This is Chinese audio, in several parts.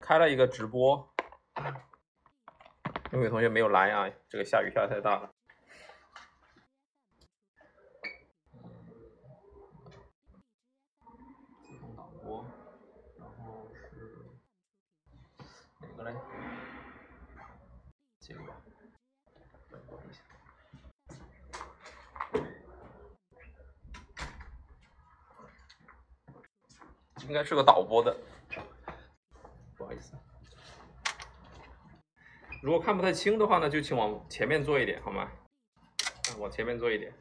开了一个直播，因为有同学没有来啊，这个下雨下得太大了。应该是个导播的，不好意思。如果看不太清的话呢，就请往前面坐一点，好吗？往前面坐一点。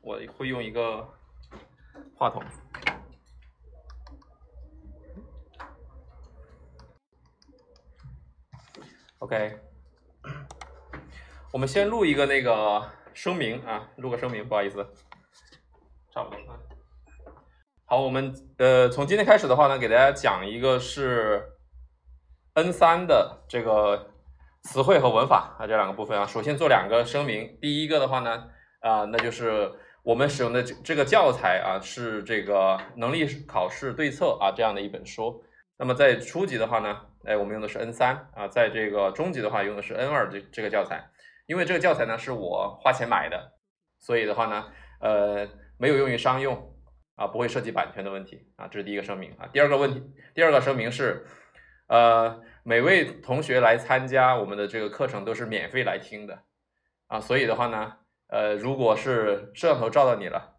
我会用一个话筒。OK， 我们先录一个那个声明啊，录个声明，不好意思，差不多啊。好，我们从今天开始的话呢，给大家讲一个是 N3 的这个词汇和文法啊这两个部分啊。首先做两个声明，第一个的话呢，那就是我们使用的这个教材啊是这个能力考试对策啊这样的一本书。那么在初级的话呢，我们用的是 N3 啊，在这个中级的话用的是 N2 这个教材，因为这个教材呢是我花钱买的，所以的话呢，没有用于商用啊，不会涉及版权的问题啊，这是第一个声明啊。第二个声明是，每位同学来参加我们的这个课程都是免费来听的啊，所以的话呢，如果是摄像头照到你了。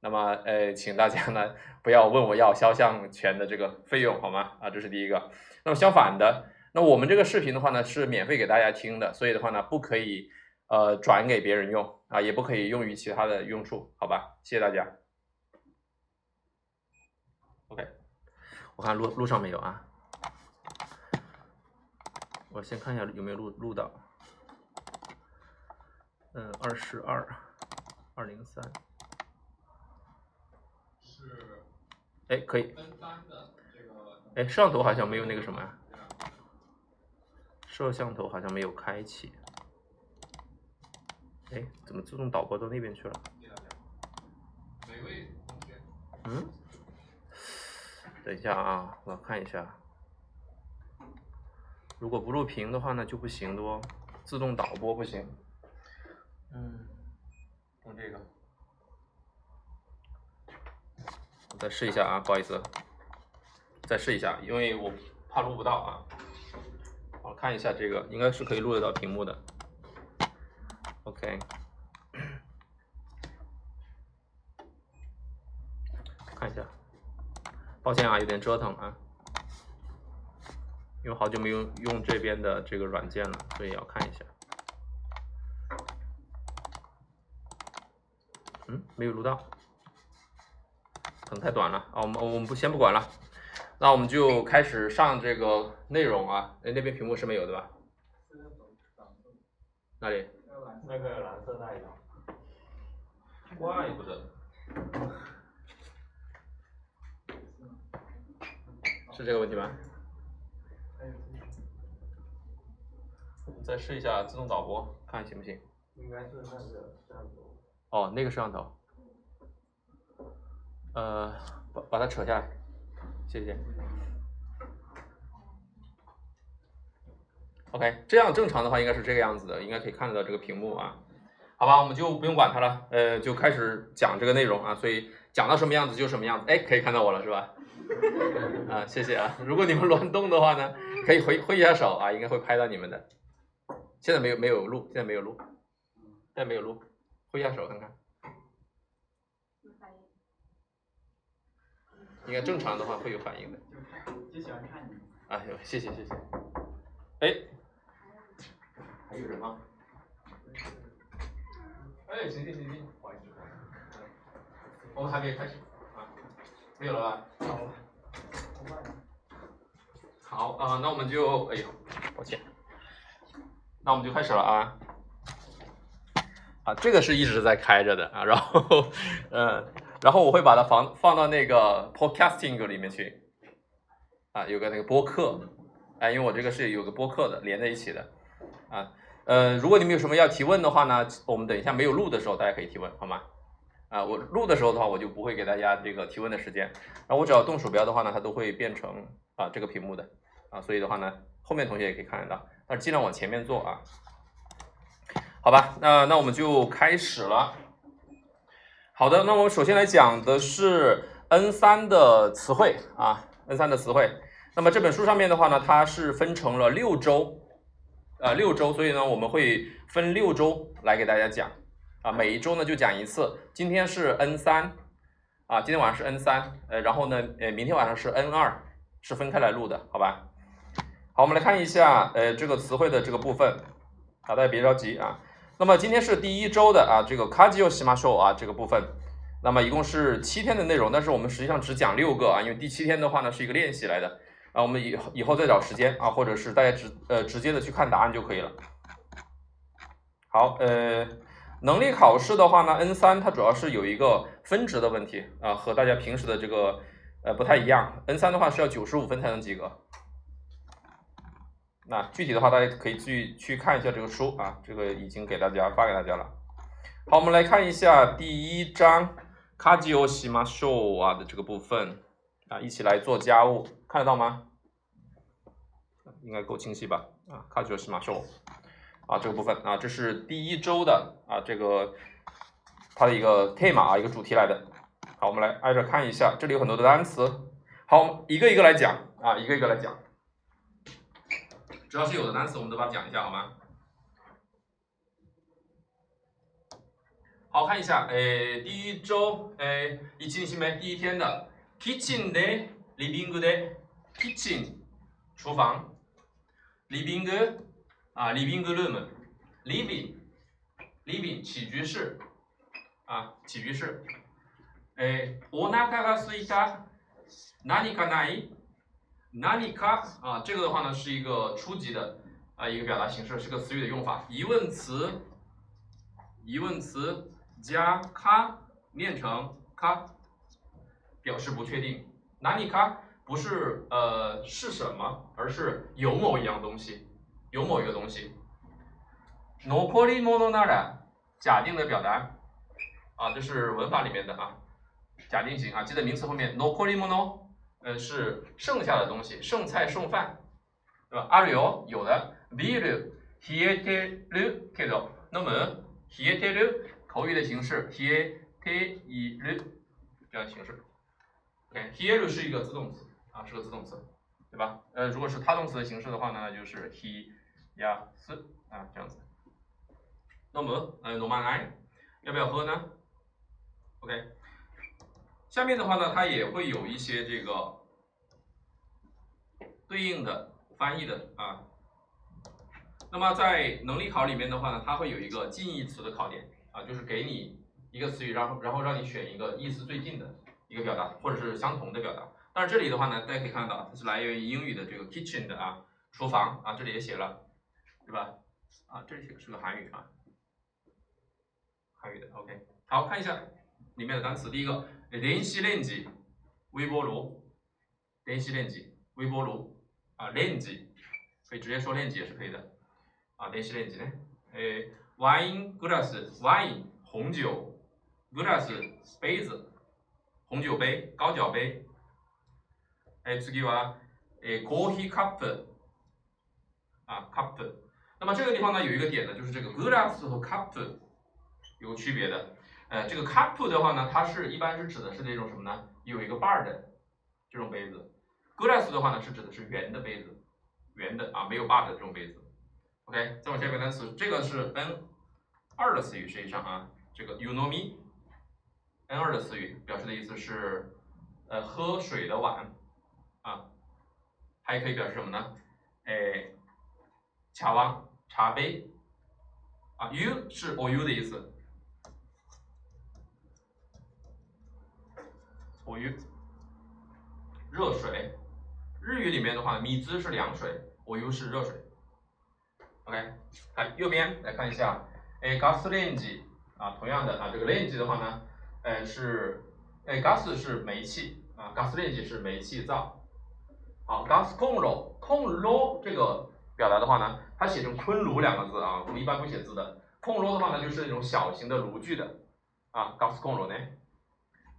那么，请大家呢不要问我要肖像权的这个费用，好吗？啊，这是第一个。那么相反的，那我们这个视频的话呢是免费给大家听的，所以的话呢不可以转给别人用啊，也不可以用于其他的用处，好吧？谢谢大家。OK， 我看录上没有啊？我先看一下有没有录到。22，203。哎，可以。哎，摄像头好像没有那个什么呀、啊？摄像头好像没有开启。哎，怎么自动导播到那边去了？嗯？等一下啊，我看一下。如果不录屏的话呢，就不行的哦，自动导播不行。嗯，用这个。我再试一下啊，不好意思，再试一下，因为我怕录不到啊。我看一下这个，应该是可以录得到屏幕的。OK， 看一下，抱歉啊，有点折腾啊，因为好久没用这边的这个软件了，所以要看一下。嗯，没有录到。可能太短了啊，我们不先不管了，那我们就开始上这个内容啊。那边屏幕是没有的吧？哪里？那个蓝色那一张。怪不得。是这个问题吗？再试一下自动导播，看行不行？应该是那个摄像头。哦，那个摄像头。把它扯下来，谢谢。OK， 这样正常的话应该是这个样子的，应该可以看得到这个屏幕啊。好吧，我们就不用管它了，就开始讲这个内容啊。所以讲到什么样子就什么样子。哎，可以看到我了是吧？啊，谢谢啊。如果你们乱动的话呢，可以挥一下手啊，应该会拍到你们的。现在没有录，挥一下手看看。应该正常的话会有反应的。就喜欢看你。哎呦，谢谢。哎，还有人吗？哎，行，不好意思，我们还没开始啊，没有了吧？好啊，那我们就，哎呦，抱歉，那我们就开始了啊。啊，这个是一直在开着的啊，然后，然后我会把它放到那个 podcasting 里面去，啊，有个那个播客，哎，因为我这个是有个播客的连在一起的，啊，如果你们有什么要提问的话呢，我们等一下没有录的时候大家可以提问，好吗？啊，我录的时候的话，我就不会给大家这个提问的时间，然后我只要动鼠标的话呢，它都会变成啊这个屏幕的啊，所以的话呢，后面同学也可以看得到，但是尽量往前面做啊。好吧，那我们就开始了。好的，那我们首先来讲的是 N3 的词汇啊 ，N3 的词汇。那么这本书上面的话呢，它是分成了6周，6周，所以呢我们会分6周来给大家讲啊，每一周呢就讲一次。今天是 N3， 啊，今天晚上是 N3， 然后呢，明天晚上是 N2， 是分开来录的，好吧？好，我们来看一下，这个词汇的这个部分，大家别着急啊。那么今天是第1周的啊，这个カジオシマショウ啊这个部分，那么一共是7天的内容，但是我们实际上只讲6个啊，因为第7天的话呢是一个练习来的啊，我们以后再找时间啊，或者是大家直接的去看答案就可以了。好，能力考试的话呢 ，N3 它主要是有一个分值的问题啊，和大家平时的这个不太一样。N3 的话是要95分才能及格。那具体的话，大家可以去看一下这个书啊，这个已经给大家发给大家了。好，我们来看一下第1章カジオシマショウ啊的这个部分啊，一起来做家务，看得到吗？应该够清晰吧？啊，カジオシマショウ啊这个部分啊，这是第1周的啊这个它的一个 tema 啊一个主题来的。好，我们来挨着看一下，这里有很多的单词。好，我们一个一个来讲啊，一个一个来讲。只要是有的单词，我们都把它讲一下，好吗？好，看一下，第1周，1日目第1天的 kitchen 的 living 的 kitchen 厨房 living 啊 living room living 起居室啊起居室，お腹が空いた何かない。哪里卡啊？这个的话呢是一个初级的啊一个表达形式，是个词语的用法。疑问词加卡念成卡，表示不确定。哪里卡不是是什么，而是有某一样东西，有某一个东西。残り物なら假定的表达啊，这是文法里面的啊假定型啊，记得名词后面残り物。是剩下的东西，剩菜剩饭，对吧？あるよ有的，ビール冷えてるけど飲む冷えてる口语的形式冷えている这样的形式。OK， 冷える是一个自动词啊，是个自动词，对吧？如果是他动词的形式的话呢，就是冷やす啊这样子。飲む飲まない要不要喝呢 ？OK。下面的话呢，它也会有一些这个对应的翻译的啊。那么在能力考里面的话呢，它会有一个近义词的考点啊，就是给你一个词语，然后让你选一个意思最近的一个表达，或者是相同的表达。但是这里的话呢，大家可以看到它是来源于英语的这个 kitchen 的啊，厨房啊，这里也写了，对吧？啊，这里写的是个韩语啊，韩语的 OK。好，看一下里面的单词，第一个。電子レンジ、微波炉，電子レンジ、微波炉啊，レンジ可以直接说レンジ也是可以的啊，電子レンジ呢？ワイングラス、ワイン红酒，グラス杯子，红酒杯、高脚杯。次はコーヒーカップ啊，カップ。那么这个地方呢有一个点呢，就是这个グラス和カップ有区别的。这个 cup 的话呢，它是一般是指的是那种什么呢？有一个把儿的这种杯子。glass 的话呢，是指的是圆的杯子，圆的啊，没有把儿的这种杯子。OK， 再往下一个单词，这个是 N2 的词语，实际上啊，这个 unomi N2 的词语表示的意思是喝水的碗啊，还可以表示什么呢？茶碗、茶杯啊 ，u 是 ou 的意思。お湯热水，日语里面的话，米汁是凉水，お湯是热水。OK， 来右边来看一下，ガスレンジ啊，同样的啊，这个レンジ的话呢，是ガス是煤气啊，ガスレンジ是煤气灶。好，ガスコンロ这个表达的话呢，它写成昆炉2个字啊，我们一般不写字的。コンロ的话呢，就是那种小型的炉具的啊，ガスコンロ呢。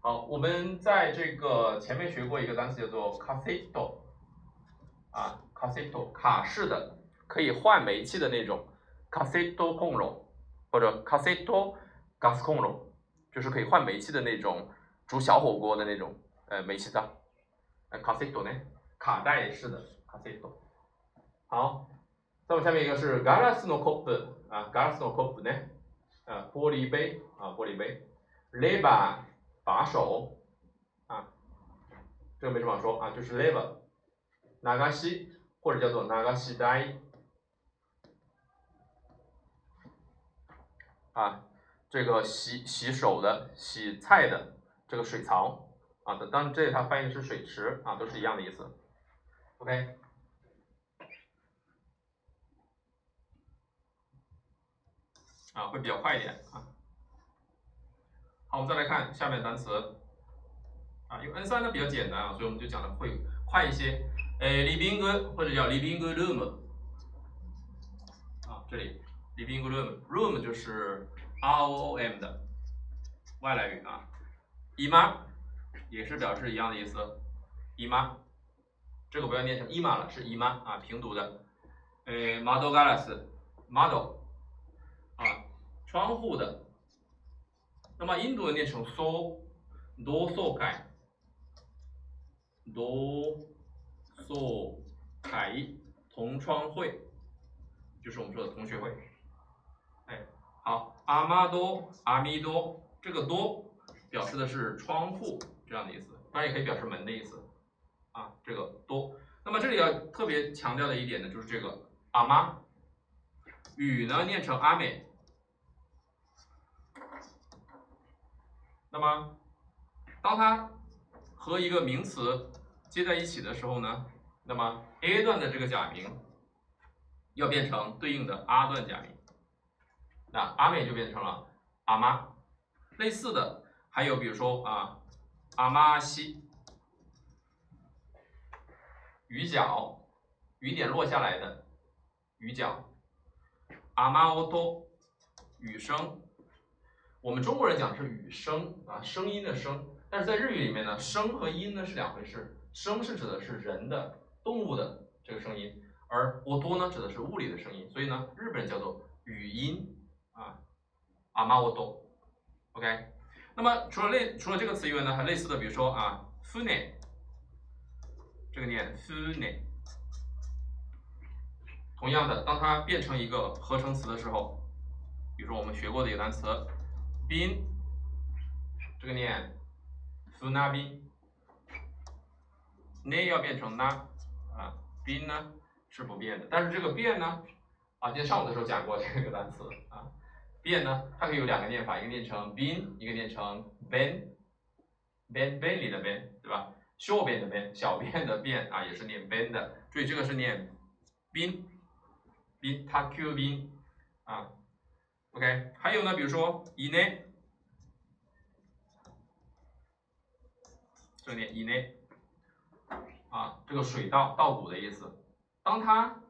好，我们在这个前面学过一个单词叫做 cassette 啊 ，cassette 卡式的，可以换煤气的那种 cassette conro 或者 cassette gas conro， 就是可以换煤气的那种煮小火锅的那种煤气灶。cassette 呢，卡带式的 cassette。好，那么下面一个是 galas no cup 啊 ，galas no cup 呢，玻璃杯啊，玻璃杯 ，lever 把手啊。这个没什么好说啊，就是 lever 流し或者叫做流し台啊，这个洗手的、洗菜的这个水槽啊，当然这里它翻译是水池啊，都是一样的意思。OK， 啊，会比较快一点啊。好，我们再来看下面的单词。啊，因为 N3 呢比较简单啊，所以我们就讲的会快一些。living 或者叫 living room 啊，这里 living room 就是 room 的外来语啊。姨妈也是表示一样的意思，姨妈这个不要念成姨妈了，是姨妈啊，平读的。窓ガラス 窓 啊，窗户的。那么印度人念成 so。同窓会，同窓会，同窗会，就是我们说的同学会。哎，好，阿玛多、阿弥多，这个多表示的是窗户这样的意思，当然也可以表示门的意思啊。这个多，那么这里要特别强调的一点呢，就是这个阿玛，雨呢念成阿美，那么。当它和一个名词接在一起的时候呢，那么 A 段的这个假名要变成对应的 R 段假名，那阿美就变成了阿妈。类似的还有比如说啊，阿妈西，雨脚，雨点落下来的雨脚，阿妈欧多，雨声。我们中国人讲是雨声啊，声音的声。但是在日语里面呢，声和音呢是两回事。声是指的是人的、动物的这个声音，而音呢指的是物理的声音。所以呢，日本人叫做语音啊，阿妈音。OK， 那么除了这个词以外呢，还类似的，比如说啊 ，fune， 这个念 fune。同样的，当它变成一个合成词的时候，比如说我们学过的一个单词 bin， 这个念。苏那宾，那要变成那啊，宾呢是不变的，但是这个变呢，啊，今天上午的时候讲过这个单词啊，变呢它可以有两个念法，一个念成宾，一个念成 ben，ben 里的 ben 对吧？小便的便，小便的便啊，也是念 ben 的，所以这个是念宾，宾他 q 宾啊 ，OK， 还有呢，比如说以内。这念以内啊，这个水稻稻谷的意思。当它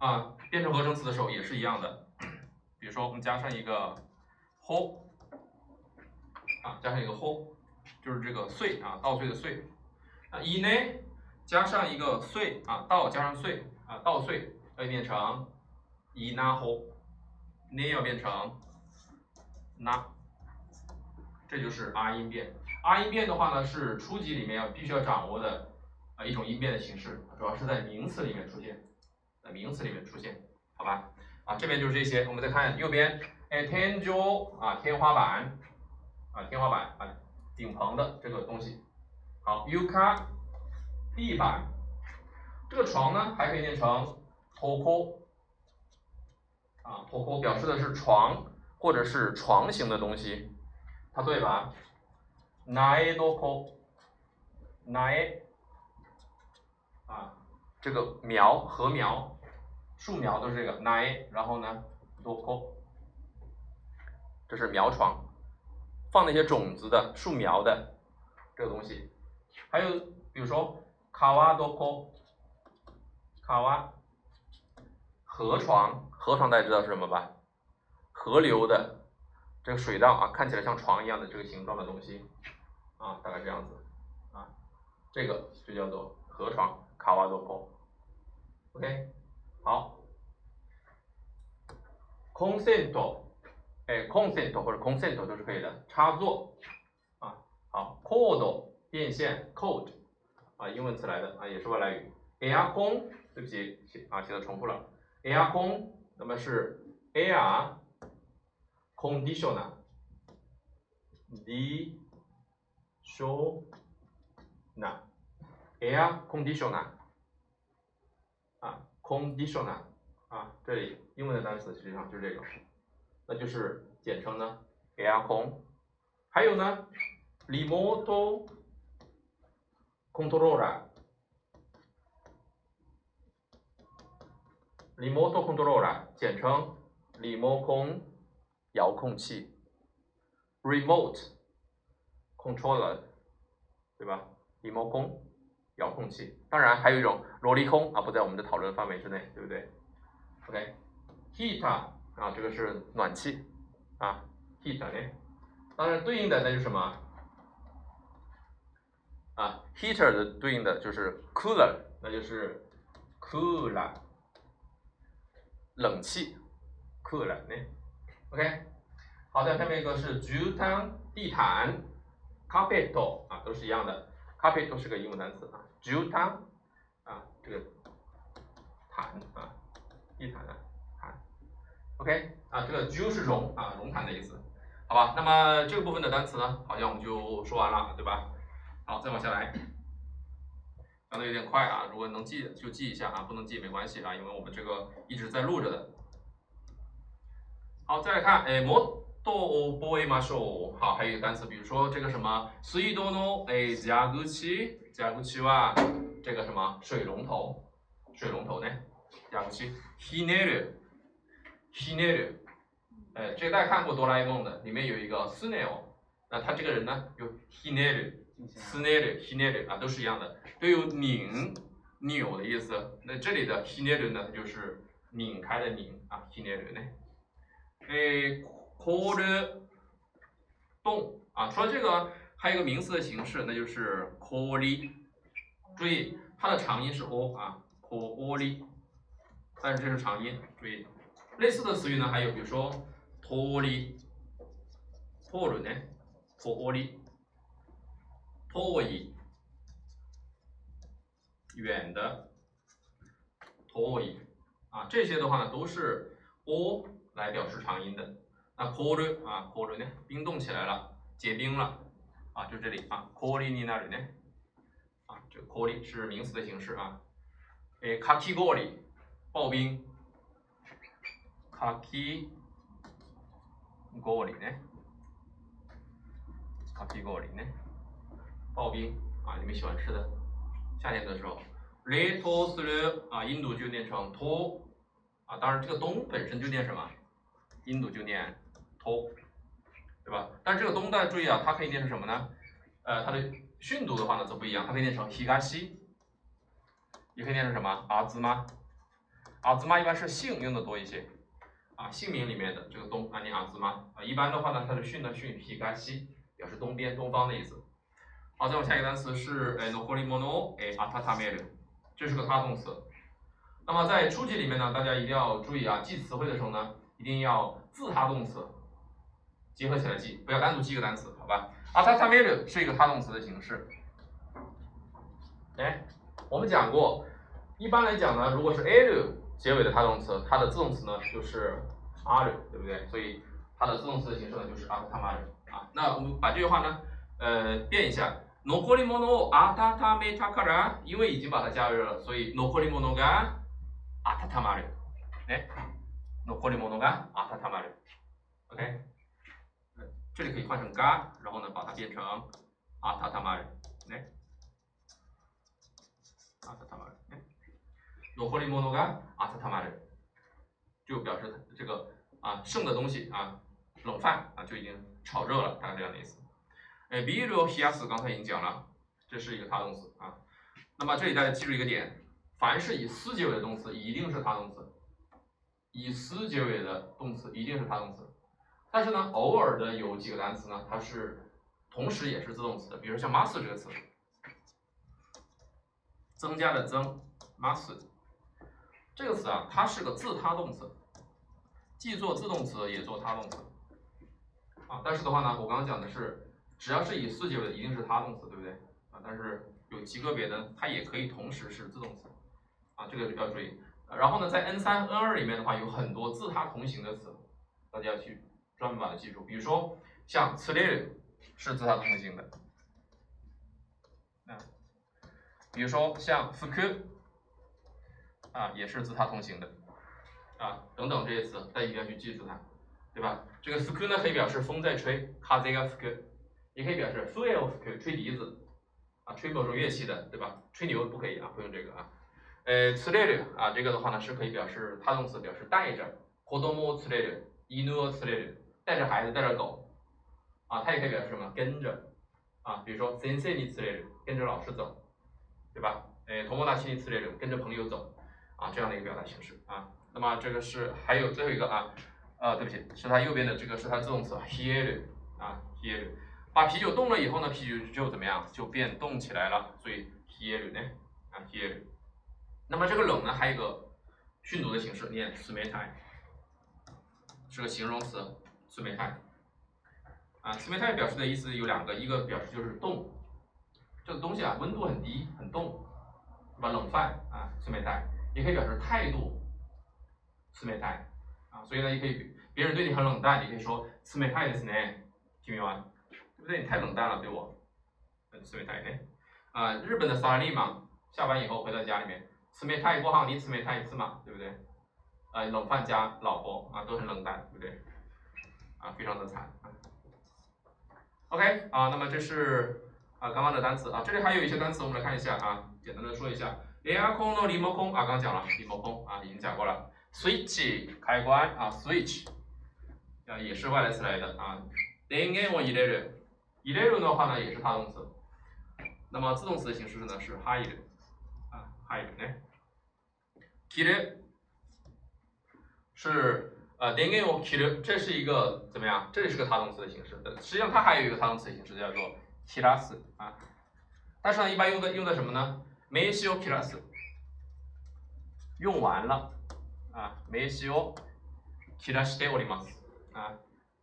啊变成合成词的时候也是一样的，比如说我们加上一个 ho 啊，加上一个 ho 就是这个穗啊，稻穗的穗。那以内加上一个穗啊，稻加上穗啊，稻穗要变成以那 ho， 内要变成那，这就是阿音变。R 音变的话呢，是初级里面必须要掌握的一种音变的形式，主要是在名词里面出现，在名词里面出现，好吧？啊，这边就是这些。我们再看右边，天井啊，天花板啊，天花板啊，顶棚的这个东西。好 ，yuka 地板，这个床呢还可以念成 toko 啊 ，toko 表示的是床或者是床型的东西，它对吧？苗床，苗啊，这个苗禾苗，树苗都是这个苗，然后呢，床，这是苗床，放那些种子的树苗的这个东西。还有比如说川床，川，河床，河床大家知道是什么吧？河流的这个水稻啊，看起来像床一样的这个形状的东西。啊，大概这样子，啊，这个就叫做河床卡瓦多坡 OK， 好。consent， consent 或者 consent 都是可以的。插座啊，好 ，cord 电线 ，cord 啊，英文词来的啊，也是外来语。aircon， 对不起啊，写的重复了。aircon， 那么是 air conditioner。air conditioner 啊 ，conditioner 啊，这里英文的单词实际上就是这个，那就是简称呢 aircon， 还有呢 remote controller， remote controller 简称 remote 遥控器 ，remote controller 对吧？ remote 遥控器，当然还有一种萝莉控啊，不在我们的讨论范围之内，对不对 ？OK，heat 啊，这个是暖气啊 ，heat 呢，当然对应的那就是什么啊 ？heater 的对应的就是 cooler， 那就是 cooler 冷气 ，cooler 呢 ？OK， 好的，下面一个是地毯 ，carpet 啊，都是一样的。carpet 是个英文单词啊，地毯啊，这个毯啊，地毯啊，毯 ，OK 啊，这个地是绒啊，绒毯的意思，好吧？那么这个部分的单词呢，好像我们就说完了，对吧？好，再往下来，讲的有点快啊，如果能记就记一下啊，不能记也没关系啊，因为我们这个一直在录着的。好，再来看，もっと覚えましょう。好，还有一个单词，比如说这个什么水道の蛇口は这个什么水龙头呢？蛇口ひねる。这个大家看过哆啦 A 梦的，里面有一个スネ夫，那他这个人呢有ひねる、スネる、ひねる啊，都是一样的，都有扭的意思。那这里的ひねる呢，就是拧开的拧啊，ひねる呢。コール冻啊，除了这个，还有一个名词的形式，那就是コーリ。注意，它的长音是 o 啊，コーリ，但是这是长音。注意，类似的词语呢，还有比如说通り，通るね，通り，遠い，远的，遠い啊，这些的话呢，都是 o 来表示长音的。那凍る啊，凍る呢，冰冻起来了，结冰了啊，就这里啊，氷になる呢啊，这个氷是名词的形式啊。かき氷，刨冰，かき氷呢，かき氷呢，刨冰啊，你们喜欢吃的，夏天的时候，冷凍する啊，印度就念成凍啊，当然这个冬本身就念什么，印度就念。偷，对吧？但这个东大家注意啊，它可以念成什么呢？它的训读的话呢，则不一样，它可以念成東，也可以念成什么？阿兹玛一般是姓用的多一些啊，姓名里面的这个东啊念阿兹玛啊，一般的话呢，它的训呢训東，表示东边、东方的意思。好，再往下一个单词是残り物温める，这是个他动词。那么在初级里面呢，大家一定要注意啊，记词汇的时候呢，一定要自他动词结合起来记，不要单独记一个单词，好吧？温める是一个他动词的形式。哎，我们讲过，一般来讲呢，如果是 る 结尾的他动词，它的自动词呢就是 る， 对不对？所以它的自动词的形式呢就是温める啊。那我们把这句话呢，变一下，残り物を温めたから，因为已经把它加热了，所以残り物が温まる。哎，残り物が温まる。OK。这里可以换成嘎，然后呢，把它变成温まる，ね，温まる，ね，残り物が温まる，就表示这个啊剩的东西啊，冷饭啊就已经炒热了，大概这样的意思。ビールを冷やす，刚才已经讲了，这是一个他动词啊。那么这里大家记住一个点，凡是以斯结尾的动词，一定是他动词，以斯结尾的动词一定是他动词。但是呢，偶尔的有几个单词呢，它是同时也是自动词的，比如像 mas 这个词，增加的增 mas，这个词啊，它是个自他动词，既做自动词也做他动词啊。但是的话呢，我刚刚讲的是，只要是以 似结尾的，一定是他动词，对不对啊？但是有极个别的，它也可以同时是自动词啊，这个要注意。然后呢，在 N3、N2 里面的话，有很多自他同形的词，大家要去专门把它记住。比如说像 "clear" 是自他同形的，比如说像 "fuku" 啊，也是自他同形的，啊，等等这些词，大家一定要去记住它，对吧？这个 "fuku" 呢，可以表示风在吹 ，"kaze ga fuku"， 也可以表示 "fui fuku"， 吹笛子，啊，吹某种乐器的，对吧？吹牛不可以啊，不用这个啊。tsureru 啊，这个的话呢是可以表示他动词，表示带着 ，kodomo tsureru， inu tsureru， 带着孩子，带着狗，啊，它也可以表示什么？跟着，啊，比如说 sensei ni tsureru， 跟着老师走，对吧？友達に連れる，跟着朋友走，啊，这样的一个表达形式啊。那么这个是还有最后一个啊，对不起，是它右边的这个是它自动词 hieru 啊 hieru， 把啤酒冻了以后呢，啤酒就怎么样？就变冻起来了，所以 hieru 呢啊 hieru。那么这个冷呢，还有一个训读的形式，念 sumetai， 是个形容词 sumetai， 啊 sumetai 表示的意思有两个，一个表示就是冻，这个东西啊温度很低很冻，是吧？冷饭啊 sumetai， 也可以表示态度 sumetai， 啊，所以呢也可以别人对你很冷淡，你可以说 sumetaiですね， 听明白吗？对不对？你太冷淡了对我 sumetai 呢，啊，日本的萨拉利嘛，下班以后回到家里面。冷たいご飯に冷たい妻，对不对？冷饭加老婆啊，都很冷淡，对不对？啊，非常的惨。OK， 啊，那么这是啊刚刚的单词啊，这里还有一些单词，我们来看一下啊，简单的说一下。エアコンのリモコン啊，刚讲了，リモコン啊，已经讲过了。Switch 开关啊 ，switch 啊也是外来词来的啊。電源を入れる，入れる的话呢也是他动词，那么自动词的形式呢是入る。入るね。切る是电源を切る，这是一个怎么样？这里是个他动词的形式，实际上它还有一个他动词的形式叫做切らす啊。但是呢，一般用在什么呢？名詞を切らす，用完了啊。名詞を切らしております啊。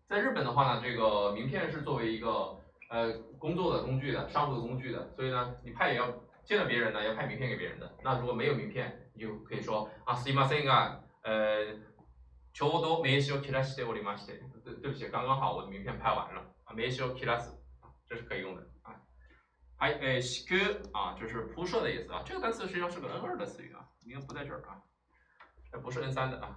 在日本的话呢，这个名片是作为一个工作的工具的，商务的工具的，所以呢，你派也要。见到别人呢，要派名片给别人的。那如果没有名片，你就可以说啊，すいませんが、ちょうど名刺を切らしておりまして。对不起，刚刚好我的名片派完了。啊，名刺を切らす，这是可以用的啊。还敷啊，这是铺设的意思啊。这个单词实际上是个 N2 的词语啊，应该不在这儿啊，这不是 N3 的啊。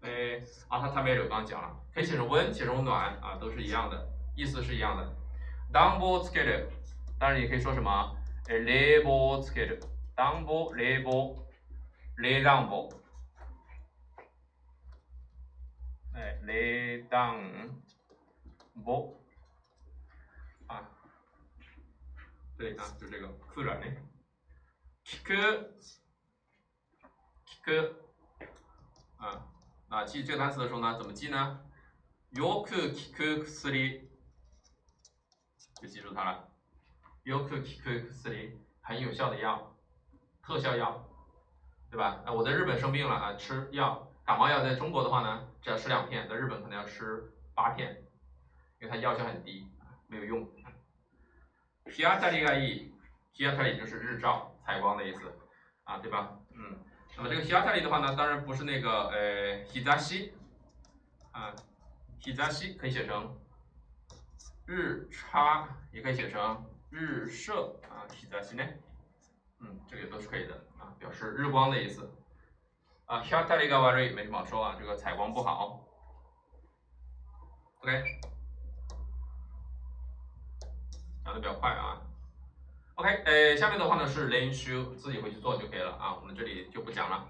温める刚刚讲了，可以写成温，写成暖啊，都是一样的，意思是一样的。暖房をつける，当然也可以说什么？冷房をつける、暖房、冷房、冷暖房、冷暖房啊，对啊，就这个coolerね。聞く啊，那记这个单词的时候呢，怎么记呢？よく聞く薬，就记住它了。よく聞く薬，很有效的药，特效药，对吧？我在日本生病了啊，吃药，感冒药在中国的话呢，只要吃2片，在日本可能要吃8片，因为它药效很低，没有用。日当たりがいい，日当たり就是日照、采光的意思啊，对吧？嗯，那么这个日当たり的话呢，当然不是那个日差し啊，日差し可以写成日差，也可以写成。日射啊，日差しね，嗯，这个也都是可以的啊，表示日光的意思啊。日当たりが悪い没什么好说啊，这个采光不好。OK， 讲的比较快啊。OK， 下面的话呢是練習，自己回去做就可以了啊，我们这里就不讲了，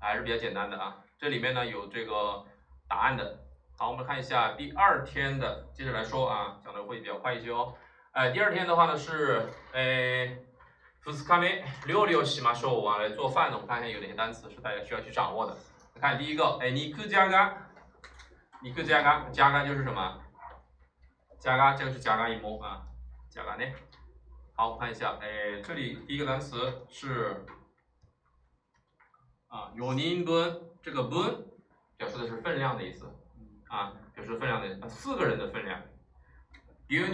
还是比较简单的啊。这里面呢有这个答案的。好，我们看一下第2天的，接着来说啊，讲的会比较快一些哦。第2天的话呢是2日目料理をしましょう啊，来做饭的。我们看一下有哪些单词是大家需要去掌握的。看第一个，肉じゃが，肉じゃが，じゃが就是什么？じゃが就是じゃがいも啊，じゃがね。好，我们看一下，这里第一个单词是啊， 4人分 这个 分 表示的是分量的意思啊，表示分量的四个人的分量。牛肉，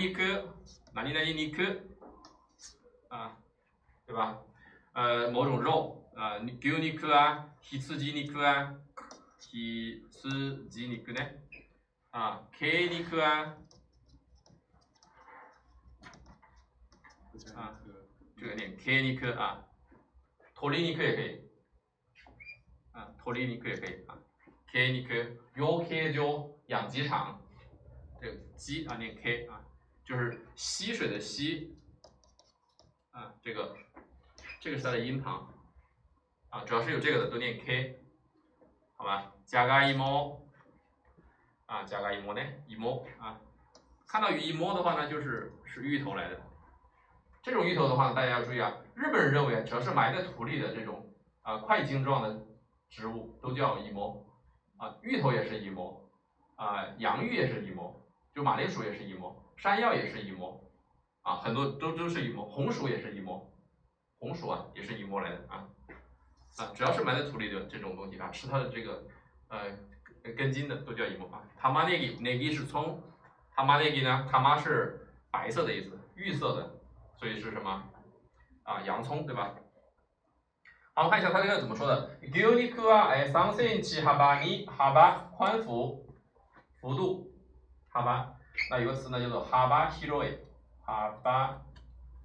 哪里哪里肉啊，对吧？某种肉啊，牛肉啊，羊肉呢？啊，鸡肉啊，啊，这个念鸡肉啊，鶏肉也可以，啊，鶏肉也可以啊。K 肉，养鸡场，养鸡场，这个鸡啊念 K 啊，就是溪水的溪啊，这个是它的音旁啊，主要是有这个的都念 K， 好吧？加个一毛啊，加个一毛呢，一毛啊，看到一毛的话呢，就是芋头来的。这种芋头的话呢，大家要注意啊，日本人认为只要是埋在土里的这种啊块茎状的植物都叫一毛。啊，芋头也是一毛，啊，洋芋也是一毛，就马铃薯也是一毛，山药也是一毛，啊，很多都是一毛，红薯也是一毛，红薯啊也是一毛来的啊，啊，只要是埋在土里的这种东西啊，吃它的这个根茎的都叫一毛啊。塔玛内吉，内吉是葱，塔玛内吉呢，塔玛是白色的意思，玉色的，所以是什么啊？洋葱对吧？好，我们看一下它这个怎么说的。牛肉は3cm幅に幅宽幅幅度幅。那有个词呢叫做幅広い，幅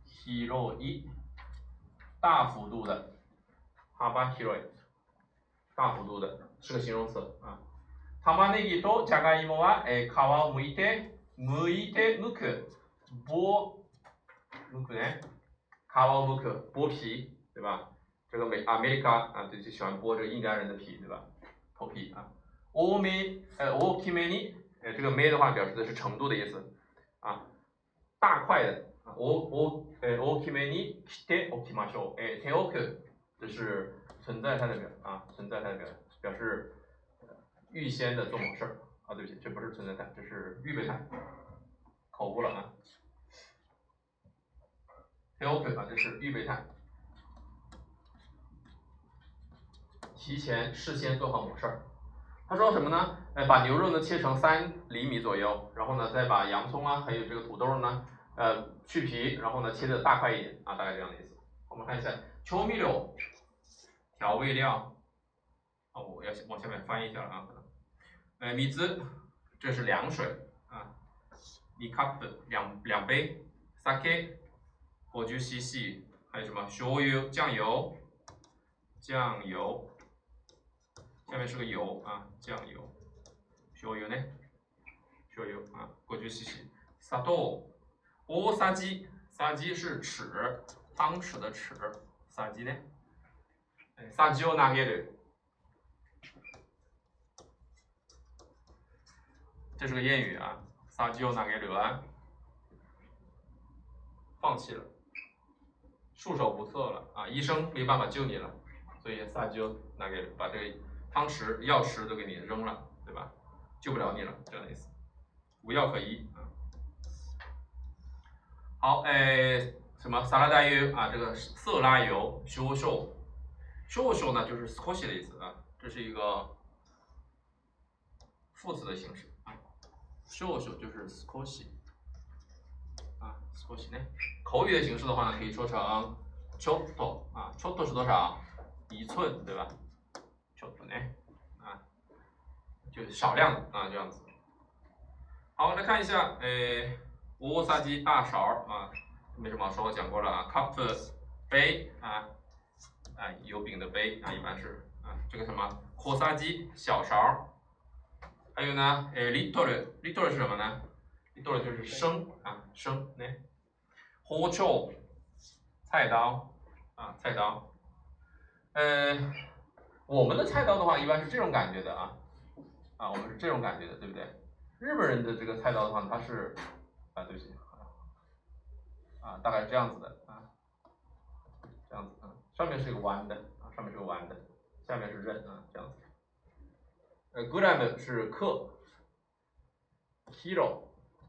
広い大幅度的，幅広い大幅度的是个形容词啊。玉ねぎとじゃがいもは皮を剥いて剥く剥くね，皮を剥く剥皮对吧？这个美国啊，就喜欢剥这个印第安人的皮，对吧？头皮啊。大きめに，这个め的话表示的是程度的意思啊，大块的。大きめに切っておきましょう。手をく，这是存在态的表啊，存在态的表示预先的做某事啊，对不起，这不是存在态，这是预备态，口误了啊。手をく啊，这是预备态。提前事先做好某事儿。他说什么呢？把牛肉呢切成3厘米左右，然后呢再把洋葱啊还有这个土豆呢去皮，然后呢切的大块一点啊，大概这样的意思。我们看一下調味料，调味料啊，我要往下面翻译一下啊，可能水，这是凉水啊，2カップ两杯，酒50cc， 还有什么酱油。下面是个油啊，酱油，醤油呢？醤油啊，50cc。砂糖，大さじ是尺，汤匙的尺，大さじ呢？大さじを投げる，这是个谚语啊，大さじを投げる啊，放弃了，束手不策了啊，医生没办法救你了，所以大さじを投げる，把这个汤匙、药匙都给你扔了，对吧？救不了你了，这样的意思，无药可医啊。好，什么萨拉大油啊？这个色拉油，少々呢就是少し的意思啊，这是一个副词的形式啊。少々就是少し啊，少し呢。口语的形式的话呢，可以说成ちょっと啊，ちょっと是多少？1寸，对吧？啊，就是少量的啊，这样子。好，来看一下，大さじ大勺啊，没什么好说，我讲过了啊。cup 杯啊，油饼的杯啊，一般是啊，这个什么小さじ小勺。还有呢，little 是什么呢 ？little 就是升啊，升呢。包丁菜刀啊，菜刀，我们的菜刀的话一般是这种感觉的啊，啊，我们是这种感觉的，对不对？日本人的这个菜刀的话，它是啊，对不起，啊，大概这样子的啊，这样子啊，上面是一个弯的啊，上面是个弯的，下面是刃啊，这样子。gram 是克 ，kilo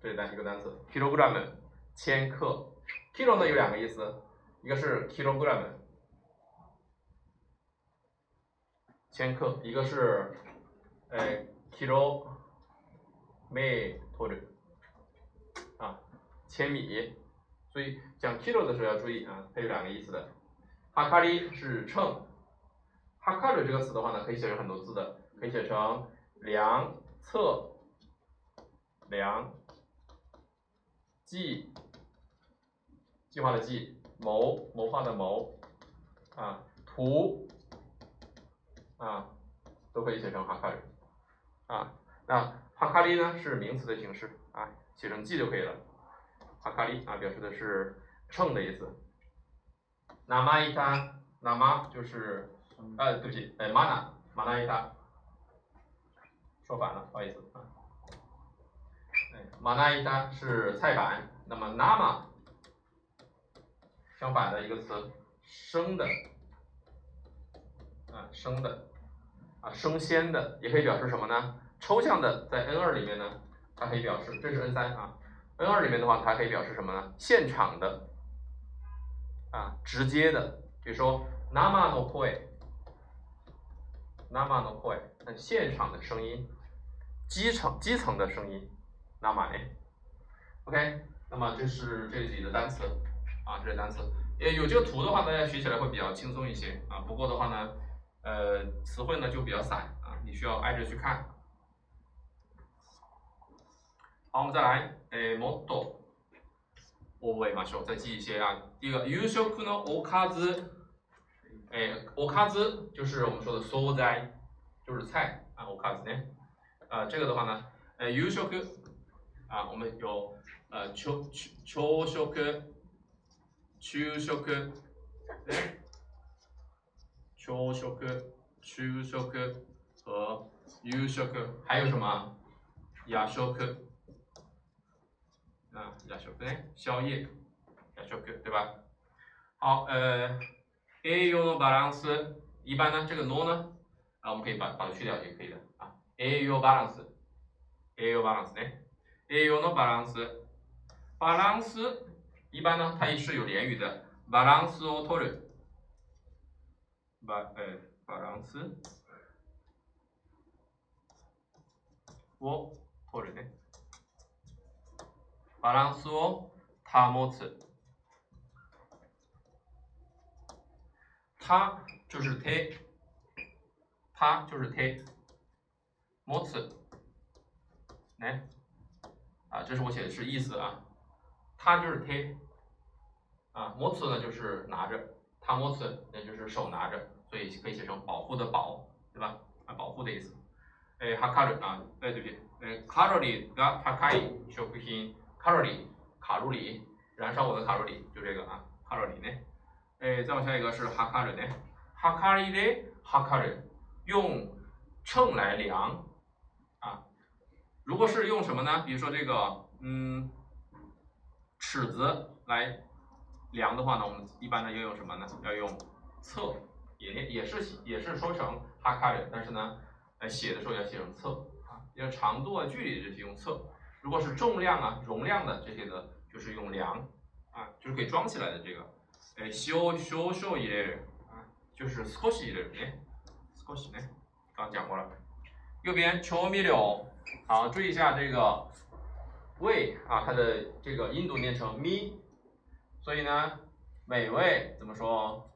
这一个单词 ，kilogram 千克 ，kilo 呢有2个意思，一个是 kilogram。千克，一个是kilo meter 啊，千米，所以讲 kilo 的时候要注意啊，它有两个意思的。哈卡里是秤，哈卡里这个词的话呢，可以写成很多字的，可以写成量测、量计、计划的计、谋谋划的谋啊、图啊，都可以写成哈卡里啊。那哈卡里呢是名词的形式啊，写成计就可以了。哈卡里啊表示的是秤的意思。那玛伊塔，那玛就是对不起，玛纳，玛纳伊塔，说反了，不好意思啊。玛纳伊塔是菜板，那么那玛相反的一个词，生的啊，生的啊，生鲜的，也可以表示什么呢？抽象的，在 N2 里面呢，它可以表示，这是 N3 啊 ，N2 里面的话，它可以表示什么呢？现场的。啊，直接的，比如说 nama no koi，nama no koi， 那现场的声音，基层的声音 ，nama ne。OK， 那么这是这里的单词啊，这是单词。有这个图的话，大家学起来会比较轻松一些啊。不过的话呢，词汇呢就比较散啊，你需要挨着去看。好，我们再来，もっと。覚えましょう。再记一些啊。第一个，夕食のおかず，おかず就是我们说的素菜，就是菜啊，おかずね。这个的话呢，夕食啊，我们有朝食、昼食、朝食、昼食和夕食，还有什么？夜食。啊，夜食ね，宵夜，夜食对吧？好，栄養のバランス，一般呢，这个 no 呢，啊，我们可以把它去掉也可以的啊。栄養バランス，栄養バランスね，栄養のバランス，バランス一般呢，它也是有连语的，バランスを取る，バランスを取るね。バランスを保つ。它就是手，它就是手，持つ，ね，啊，这是我写的是意思啊。它就是手，啊，持つ呢就是拿着，它持つ那就是手拿着，所以可以写成保护的保，对吧？啊，保护的意思。測る啊，对不对？カロリーが高い食品。卡路里，燃烧我的卡路里，就这个啊，卡路里呢。再往下一个是哈卡里呢，哈卡里嘞，哈卡里，用秤来量啊。如果是用什么呢？比如说这个，尺子来量的话呢，我们一般呢要用什么呢？要用测，也是说成哈卡里，但是呢，写的时候要写成测啊，要长度啊、距离这些用测。如果是重量啊、容量的这些的，就是用量啊，就是可以装起来的这个。少々入れる啊，就是少し入れるね，少しね，刚讲过了。右边調味料，好，注意一下这个味啊，它的这个音读念成咪，所以呢，美味怎么说？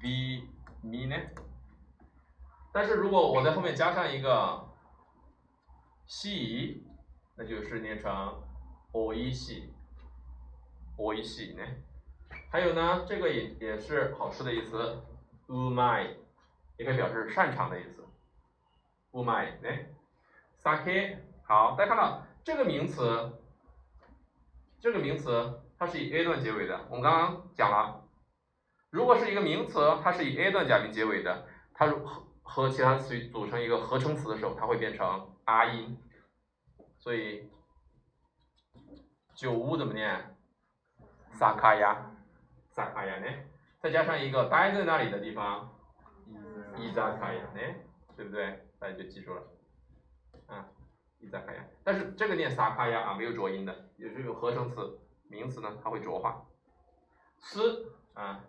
比咪呢？但是如果我在后面加上一个西。那就是念成おいしい，おいしい呢。还有呢，这个也是好吃的意思，うまい，也可以表示擅长的意思，うまい呢。酒，好，大家看到这个名词它是以 A 段结尾的，我们刚刚讲了，如果是一个名词，它是以 A 段假名结尾的，它和其他词语组成一个合成词的时候，它会变成啊音。所以酒屋怎么念？萨卡亚，萨卡亚呢？再加上一个待在那里的地方，伊萨卡亚呢，对不对？大家就记住了，啊，伊萨卡亚。但是这个念萨卡亚啊，没有浊音的，也是有合成词，名词呢它会浊化。斯啊，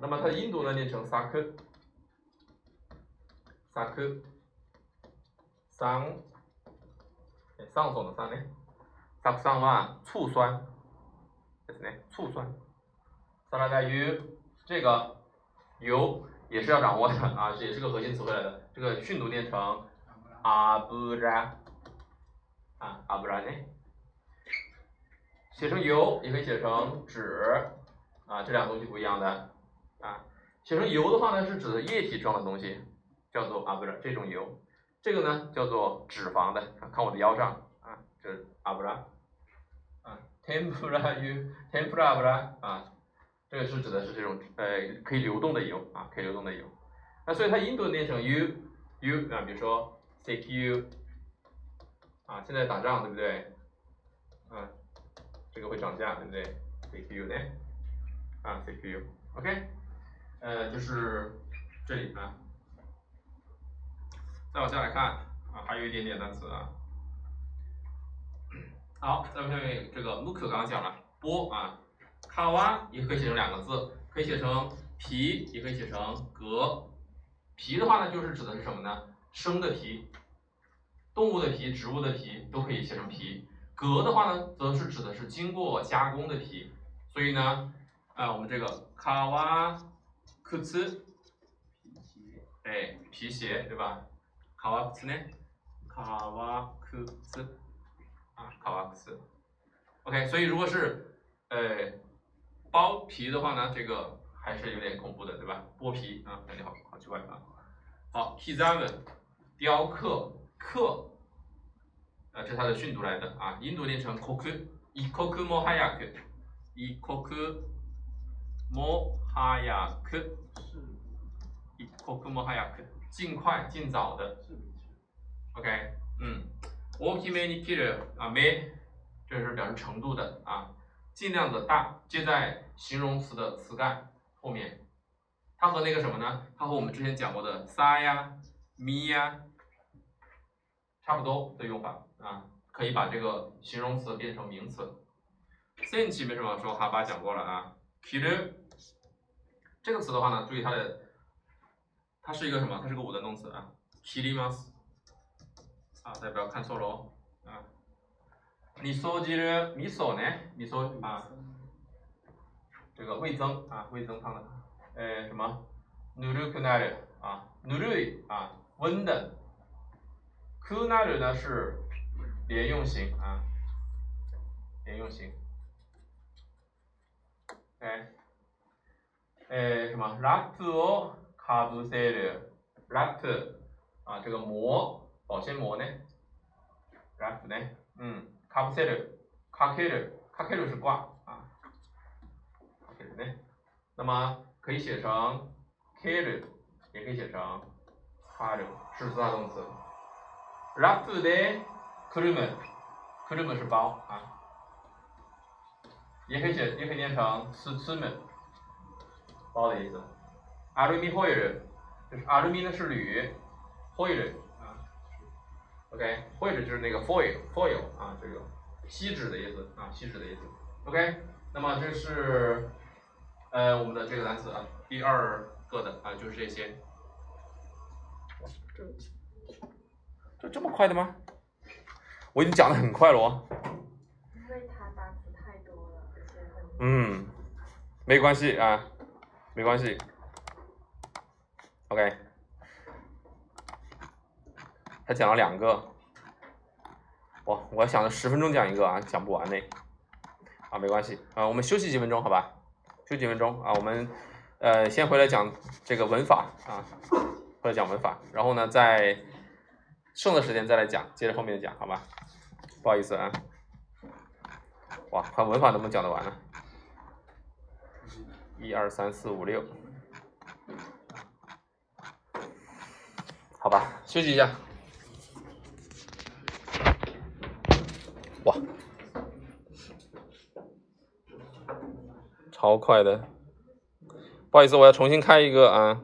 那么它的音读呢念成萨克，酸の酸ね。酢酸は醋酸ですね。醋酸。再来在于这个油也是要掌握的啊，这也是个核心词汇来的。这个训读念成阿布拉啊，阿布拉呢？写成油也可以写成纸啊，这两个东西不一样的啊。写成油的话呢，是指液体状的东西，叫做阿布拉，这种油。这个呢叫做脂肪的，看我的腰上啊，这是阿布拉啊 ，tempura 与 tempura 阿布拉啊，这个是指的是这种可以流动的油啊，可以流动的油。那所以它音读念成 u 啊，比如说 take you 啊，现在打仗对不对？啊，这个会涨价对不对 ？take you 呢？啊 ，take you，OK， 就是这里啊。再往下来看啊，还有一点点单词啊。好，再往下面这个 muku 刚刚讲了，剥啊，卡哇也可以写成两个字，可以写成皮，也可以写成革。皮的话呢，就是指的是什么呢？生的皮，动物的皮、植物的皮都可以写成皮。革的话呢，则是指的是经过加工的皮。所以呢，我们这个卡哇靴，哎，皮鞋对吧？卡哇库斯呢？卡哇库斯啊，卡哇库斯。OK， 所以如果是剥皮的话呢，这个还是有点恐怖的，对吧？剥皮啊，感觉好奇怪啊。好 ，kizamu， 雕刻，刻，这是它的训读来的啊，音读念成 koku，ikoku mo hayaku，ikoku mo hayaku，ikoku mo hayaku。尽快、尽早的 ，OK， 嗯 ，大きめに切る啊，め，这是表示程度的啊，尽量的大，接在形容词的词干后面。它和那个什么呢？它和我们之前讲过的さ呀、み呀差不多的用法啊，可以把这个形容词变成名词。先期没什么说，哈巴讲过了啊。切る这个词的话呢，注意它的。它是一个什么？它是个五的动词啊 ，kirimasu， 啊，大家不要看错了哦，啊 ，misojiru miso 呢 ，miso 啊，这个味增啊，味增汤的，什么 ，nuru kunaru 啊 ，nuru 啊，温的 ，kunaru 呢是连用型啊，连用型，什么 ，rapu 哦。卡布塞勒 ，wrap 啊，这个膜，保鲜膜呢 ，wrap 呢，嗯，卡布塞勒，卡克勒，卡克勒是挂啊，卡克勒呢，那么可以写成 k 勒，也可以写成卡勒，是四大动词。wrap 的 kurumu，kurumu 是包啊，也可以念成 tsumu， 包的意思。アルミホイル，就是アルミ呢是铝，ホイル啊 ，OK， ホイル就是那个 foil 啊，这个锡纸的意思啊，锡纸的意思 ，OK， 那么这是我们的这个单词啊，第二个的啊就是这些。这么快的吗？我已经讲得很快了哦。因为它单词太多了，嗯，没关系啊，没关系。OK， 他讲了两个，我想了10分钟讲一个啊，讲不完嘞，啊没关系啊，我们休息几分钟好吧，休息几分钟啊，我们先回来讲这个文法啊，回来讲文法，然后呢再剩的时间再来讲，接着后面讲好吧，不好意思啊，哇，看文法能不能讲得完啊，1、2、3、4、5、6。好吧，休息一下。哇，超快的！不好意思，我要重新开一个啊。